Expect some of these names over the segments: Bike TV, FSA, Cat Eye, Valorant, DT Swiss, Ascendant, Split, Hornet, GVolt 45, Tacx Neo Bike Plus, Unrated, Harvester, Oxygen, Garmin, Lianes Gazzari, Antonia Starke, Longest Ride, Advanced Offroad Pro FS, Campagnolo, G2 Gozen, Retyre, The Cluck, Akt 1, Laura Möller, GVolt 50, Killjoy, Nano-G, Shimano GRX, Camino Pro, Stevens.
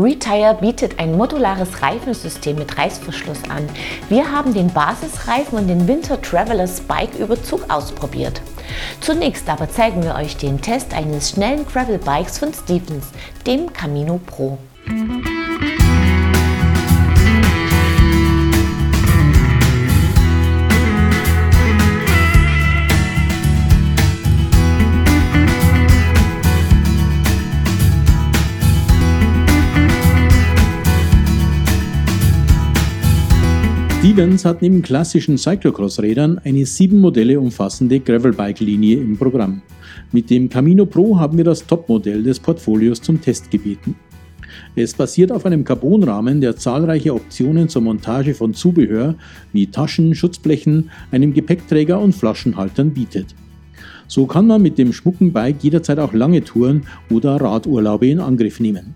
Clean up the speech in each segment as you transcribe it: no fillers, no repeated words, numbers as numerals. Retyre bietet ein modulares Reifensystem mit Reißverschluss an. Wir haben den Basisreifen und den Winter Traveler Spike Überzug ausprobiert. Zunächst aber zeigen wir euch den Test eines schnellen Gravel Bikes von Stevens, dem Camino Pro. Stevens hat neben klassischen Cyclocross-Rädern eine 7 Modelle umfassende Gravelbike-Linie im Programm. Mit dem Camino Pro haben wir das Topmodell des Portfolios zum Test gebeten. Es basiert auf einem Carbonrahmen, der zahlreiche Optionen zur Montage von Zubehör wie Taschen, Schutzblechen, einem Gepäckträger und Flaschenhaltern bietet. So kann man mit dem schmucken Bike jederzeit auch lange Touren oder Radurlaube in Angriff nehmen.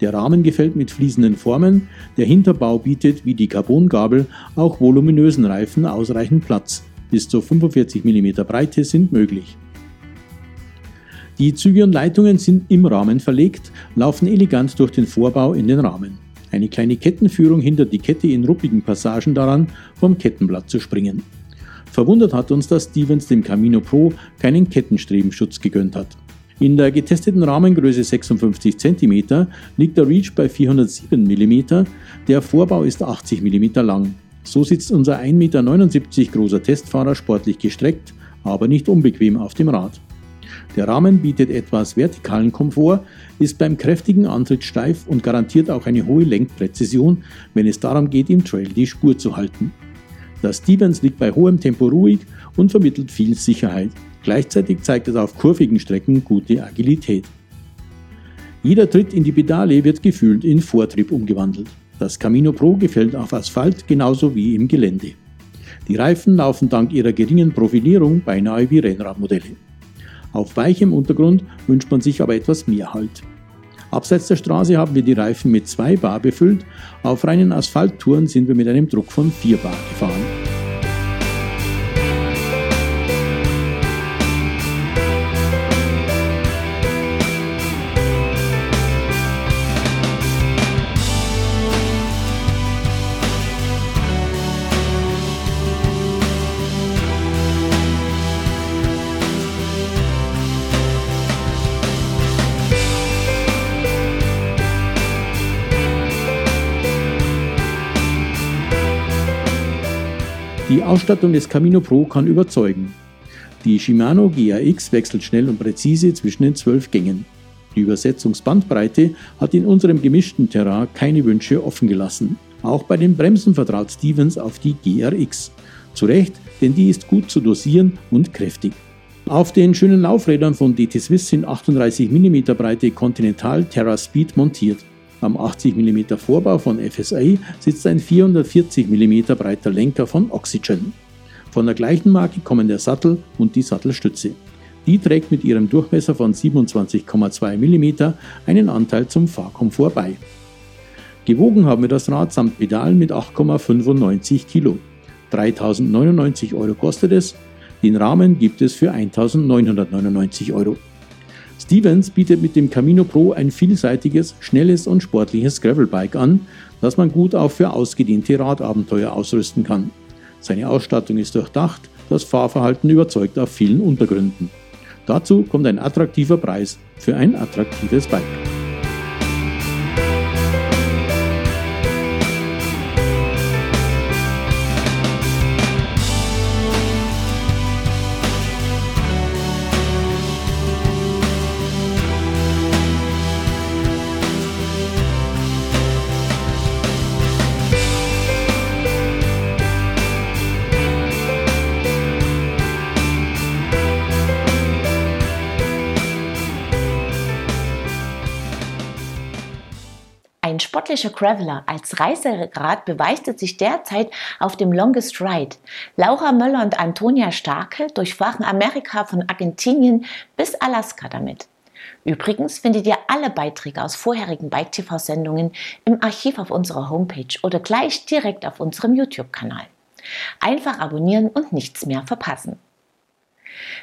Der Rahmen gefällt mit fließenden Formen, der Hinterbau bietet, wie die Carbongabel, auch voluminösen Reifen ausreichend Platz. Bis zu 45 mm Breite sind möglich. Die Züge und Leitungen sind im Rahmen verlegt, laufen elegant durch den Vorbau in den Rahmen. Eine kleine Kettenführung hindert die Kette in ruppigen Passagen daran, vom Kettenblatt zu springen. Verwundert hat uns, dass Stevens dem Camino Pro keinen Kettenstrebenschutz gegönnt hat. In der getesteten Rahmengröße 56 cm liegt der Reach bei 407 mm, der Vorbau ist 80 mm lang. So sitzt unser 1,79 m großer Testfahrer sportlich gestreckt, aber nicht unbequem auf dem Rad. Der Rahmen bietet etwas vertikalen Komfort, ist beim kräftigen Antritt steif und garantiert auch eine hohe Lenkpräzision, wenn es darum geht, im Trail die Spur zu halten. Das Stevens liegt bei hohem Tempo ruhig und vermittelt viel Sicherheit. Gleichzeitig zeigt es auf kurvigen Strecken gute Agilität. Jeder Tritt in die Pedale wird gefühlt in Vortrieb umgewandelt. Das Camino Pro gefällt auf Asphalt genauso wie im Gelände. Die Reifen laufen dank ihrer geringen Profilierung beinahe wie Rennradmodelle. Auf weichem Untergrund wünscht man sich aber etwas mehr Halt. Abseits der Straße haben wir die Reifen mit 2 Bar befüllt, auf reinen Asphalttouren sind wir mit einem Druck von 4 Bar gefahren. Die Ausstattung des Camino Pro kann überzeugen. Die Shimano GRX wechselt schnell und präzise zwischen den 12 Gängen. Die Übersetzungsbandbreite hat in unserem gemischten Terrain keine Wünsche offen gelassen. Auch bei den Bremsen vertraut Stevens auf die GRX. Zu Recht, denn die ist gut zu dosieren und kräftig. Auf den schönen Laufrädern von DT Swiss sind 38 mm breite Continental Terra Speed montiert. Am 80 mm Vorbau von FSA sitzt ein 440 mm breiter Lenker von Oxygen. Von der gleichen Marke kommen der Sattel und die Sattelstütze. Die trägt mit ihrem Durchmesser von 27,2 mm einen Anteil zum Fahrkomfort bei. Gewogen haben wir das Rad samt Pedalen mit 8,95 Kilo. 3.099 € kostet es, den Rahmen gibt es für 1.999 €. Stevens bietet mit dem Camino Pro ein vielseitiges, schnelles und sportliches Gravelbike an, das man gut auch für ausgedehnte Radabenteuer ausrüsten kann. Seine Ausstattung ist durchdacht, das Fahrverhalten überzeugt auf vielen Untergründen. Dazu kommt ein attraktiver Preis für ein attraktives Bike. Ein sportlicher Graveler als Reiserad beweist sich derzeit auf dem Longest Ride. Laura Möller und Antonia Starke durchfahren Amerika von Argentinien bis Alaska damit. Übrigens findet ihr alle Beiträge aus vorherigen Bike TV Sendungen im Archiv auf unserer Homepage oder gleich direkt auf unserem YouTube-Kanal. Einfach abonnieren und nichts mehr verpassen.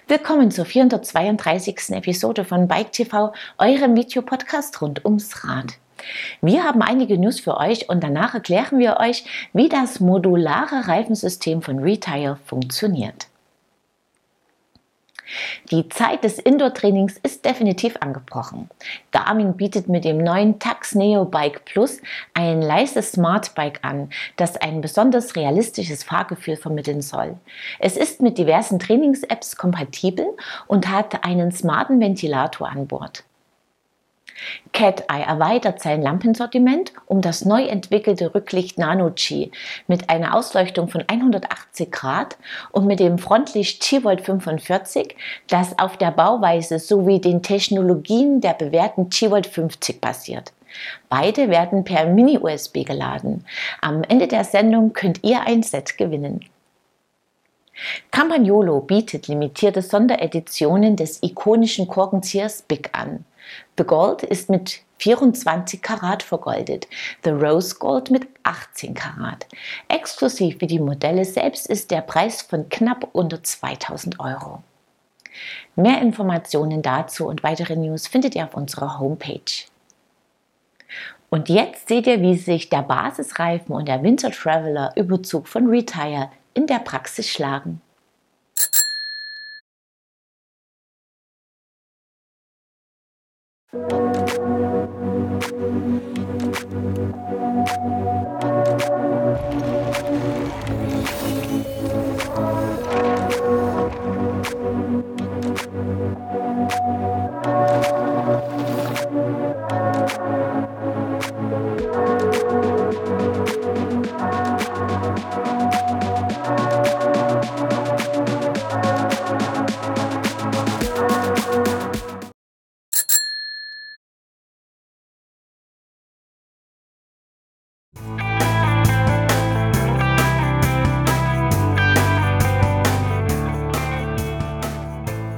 Willkommen zur 432. Episode von Bike TV, eurem Videopodcast rund ums Rad. Wir haben einige News für euch und danach erklären wir euch, wie das modulare Reifensystem von Retyre funktioniert. Die Zeit des Indoor-Trainings ist definitiv angebrochen. Garmin bietet mit dem neuen Tacx Neo Bike Plus ein leises Smartbike an, das ein besonders realistisches Fahrgefühl vermitteln soll. Es ist mit diversen Trainings-Apps kompatibel und hat einen smarten Ventilator an Bord. Cat Eye erweitert sein Lampensortiment um das neu entwickelte Rücklicht Nano-G mit einer Ausleuchtung von 180 Grad und mit dem Frontlicht GVolt 45, das auf der Bauweise sowie den Technologien der bewährten GVolt 50 basiert. Beide werden per Mini-USB geladen. Am Ende der Sendung könnt ihr ein Set gewinnen. Campagnolo bietet limitierte Sondereditionen des ikonischen Korkenziehers Big an. The Gold ist mit 24 Karat vergoldet, The Rose Gold mit 18 Karat. Exklusiv wie die Modelle selbst ist der Preis von knapp unter 2000 €. Mehr Informationen dazu und weitere News findet ihr auf unserer Homepage. Und jetzt seht ihr, wie sich der Basisreifen und der Winter Traveler Überzug von Retyre in der Praxis schlagen.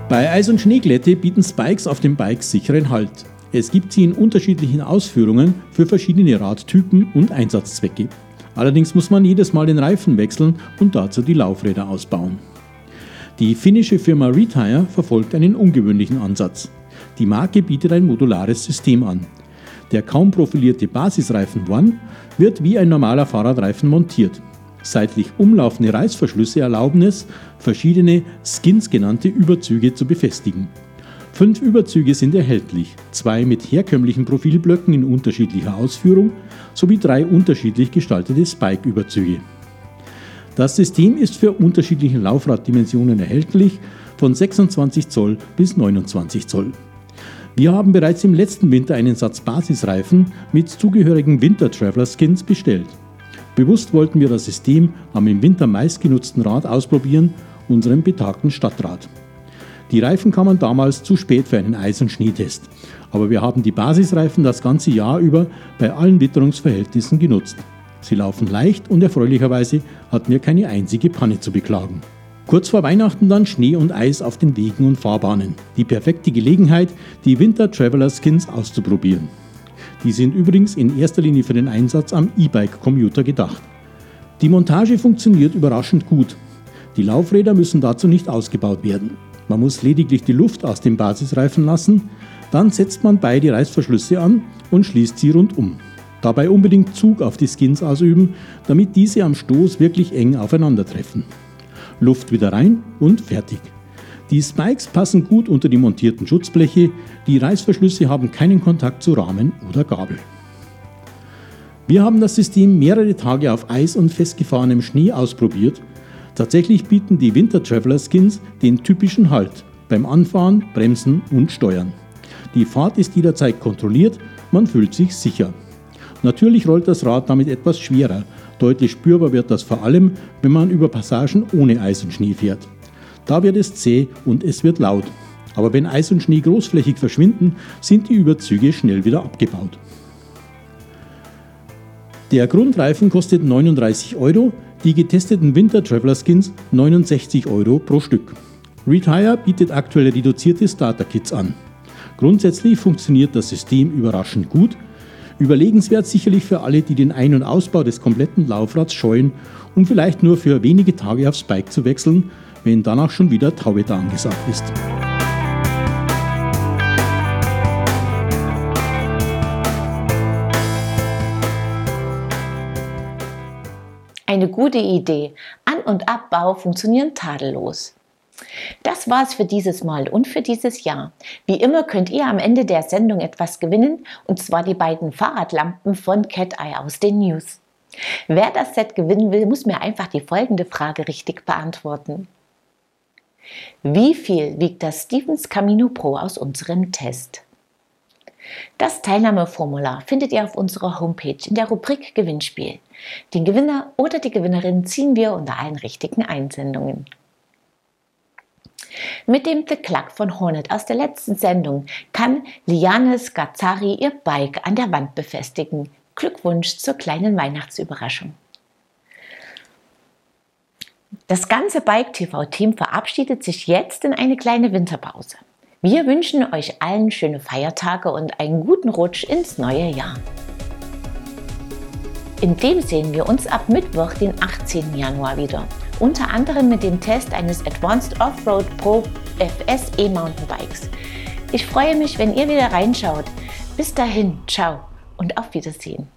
Bei Eis- und Schneeglätte bieten Spikes auf dem Bike sicheren Halt. Es gibt sie in unterschiedlichen Ausführungen für verschiedene Radtypen und Einsatzzwecke. Allerdings muss man jedes Mal den Reifen wechseln und dazu die Laufräder ausbauen. Die finnische Firma Retyre verfolgt einen ungewöhnlichen Ansatz. Die Marke bietet ein modulares System an. Der kaum profilierte Basisreifen One wird wie ein normaler Fahrradreifen montiert. Seitlich umlaufende Reißverschlüsse erlauben es, verschiedene Skins genannte Überzüge zu befestigen. 5 Überzüge sind erhältlich, 2 mit herkömmlichen Profilblöcken in unterschiedlicher Ausführung sowie 3 unterschiedlich gestaltete Spike-Überzüge. Das System ist für unterschiedliche Laufraddimensionen erhältlich, von 26 Zoll bis 29 Zoll. Wir haben bereits im letzten Winter einen Satz Basisreifen mit zugehörigen Winter-Traveler-Skins bestellt. Bewusst wollten wir das System am im Winter meistgenutzten Rad ausprobieren, unserem betagten Stadtrad. Die Reifen kamen damals zu spät für einen Eis- und Schneetest, aber wir haben die Basisreifen das ganze Jahr über bei allen Witterungsverhältnissen genutzt. Sie laufen leicht und erfreulicherweise hatten wir keine einzige Panne zu beklagen. Kurz vor Weihnachten dann Schnee und Eis auf den Wegen und Fahrbahnen. Die perfekte Gelegenheit, die Winter Traveler Skins auszuprobieren. Die sind übrigens in erster Linie für den Einsatz am E-Bike-Commuter gedacht. Die Montage funktioniert überraschend gut. Die Laufräder müssen dazu nicht ausgebaut werden. Man muss lediglich die Luft aus dem Basisreifen lassen, dann setzt man beide Reißverschlüsse an und schließt sie rundum. Dabei unbedingt Zug auf die Skins ausüben, damit diese am Stoß wirklich eng aufeinandertreffen. Luft wieder rein und fertig. Die Spikes passen gut unter die montierten Schutzbleche, die Reißverschlüsse haben keinen Kontakt zu Rahmen oder Gabel. Wir haben das System mehrere Tage auf Eis und festgefahrenem Schnee ausprobiert. Tatsächlich bieten die Winter Traveler Skins den typischen Halt beim Anfahren, Bremsen und Steuern. Die Fahrt ist jederzeit kontrolliert, man fühlt sich sicher. Natürlich rollt das Rad damit etwas schwerer, deutlich spürbar wird das vor allem, wenn man über Passagen ohne Eis und Schnee fährt. Da wird es zäh und es wird laut. Aber wenn Eis und Schnee großflächig verschwinden, sind die Überzüge schnell wieder abgebaut. Der Grundreifen kostet 39 €, die getesteten Winter Traveler Skins 69 € pro Stück. Retyre bietet aktuell reduzierte Starter-Kits an. Grundsätzlich funktioniert das System überraschend gut. Überlegenswert sicherlich für alle, die den Ein- und Ausbau des kompletten Laufrads scheuen, um vielleicht nur für wenige Tage aufs Bike zu wechseln, wenn danach schon wieder Tauwetter angesagt ist. eine gute Idee. An- und Abbau funktionieren tadellos. Das war's für dieses Mal und für dieses Jahr. Wie immer könnt ihr am Ende der Sendung etwas gewinnen, und zwar die beiden Fahrradlampen von Cat Eye aus den News. Wer das Set gewinnen will, muss mir einfach die folgende Frage richtig beantworten. Wie viel wiegt das Stevens Camino Pro aus unserem Test? Das Teilnahmeformular findet ihr auf unserer Homepage in der Rubrik Gewinnspiel. Den Gewinner oder die Gewinnerin ziehen wir unter allen richtigen Einsendungen. Mit dem The Cluck von Hornet aus der letzten Sendung kann Lianes Gazzari ihr Bike an der Wand befestigen. Glückwunsch zur kleinen Weihnachtsüberraschung. Das ganze Bike TV-Team verabschiedet sich jetzt in eine kleine Winterpause. Wir wünschen euch allen schöne Feiertage und einen guten Rutsch ins neue Jahr. In dem sehen wir uns ab Mittwoch, den 18. Januar wieder. Unter anderem mit dem Test eines Advanced Offroad Pro FS E-Mountainbikes. Ich freue mich, wenn ihr wieder reinschaut. Bis dahin, ciao und auf Wiedersehen.